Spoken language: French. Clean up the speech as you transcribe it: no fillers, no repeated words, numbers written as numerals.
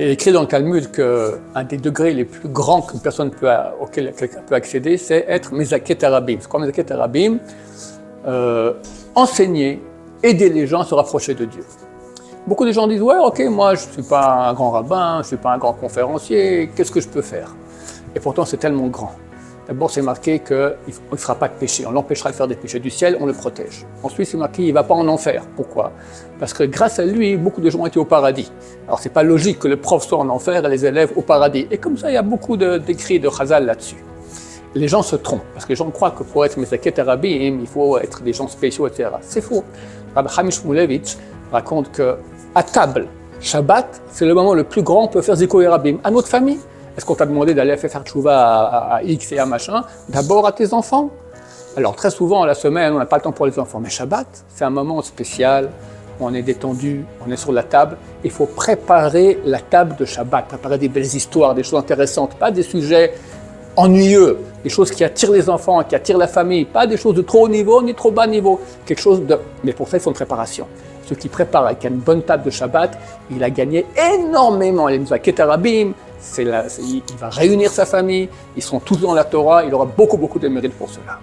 Il est écrit dans le Talmud qu'un des degrés les plus grands qu'une personne auquel quelqu'un peut accéder, c'est être Mezakeh HaRabim. C'est quoi Mezakeh HaRabim? Enseigner, aider les gens à se rapprocher de Dieu. Beaucoup de gens disent « Ouais, ok, moi je ne suis pas un grand rabbin, je ne suis pas un grand conférencier, qu'est-ce que je peux faire ?» Et pourtant c'est tellement grand. D'abord c'est marqué qu'il ne fera pas de péché, on l'empêchera de faire des péchés du ciel, on le protège. Ensuite c'est marqué qu'il ne va pas en enfer. Pourquoi? Parce que grâce à lui, beaucoup de gens ont été au paradis. Alors c'est pas logique que le prof soit en enfer et les élèves au paradis. Et comme ça il y a beaucoup d'écrits de chazal là-dessus. Les gens se trompent, parce que les gens croient que pour être Mezakeh HaRabim, il faut être des gens spéciaux, etc. C'est faux. Rabbi Chaim Smolowitz raconte qu'à table, Shabbat, c'est le moment le plus grand qu'on peut faire zikui harabim à notre famille. Est-ce qu'on t'a demandé d'aller faire tchouva à X et à machin? D'abord à tes enfants. Alors très souvent, la semaine, on n'a pas le temps pour les enfants, mais Shabbat, c'est un moment spécial, on est détendu, on est sur la table. Il faut préparer la table de Shabbat, préparer des belles histoires, des choses intéressantes, pas des sujets ennuyeux, des choses qui attirent les enfants, qui attirent la famille, pas des choses de trop haut niveau ni trop bas niveau, quelque chose de... Mais pour ça, il faut une préparation. Ceux qui préparent avec une bonne table de Shabbat, il a gagné énormément. Les Mezakeh HaRabim, il va réunir sa famille, ils seront tous dans la Torah, il aura beaucoup de mérite pour cela.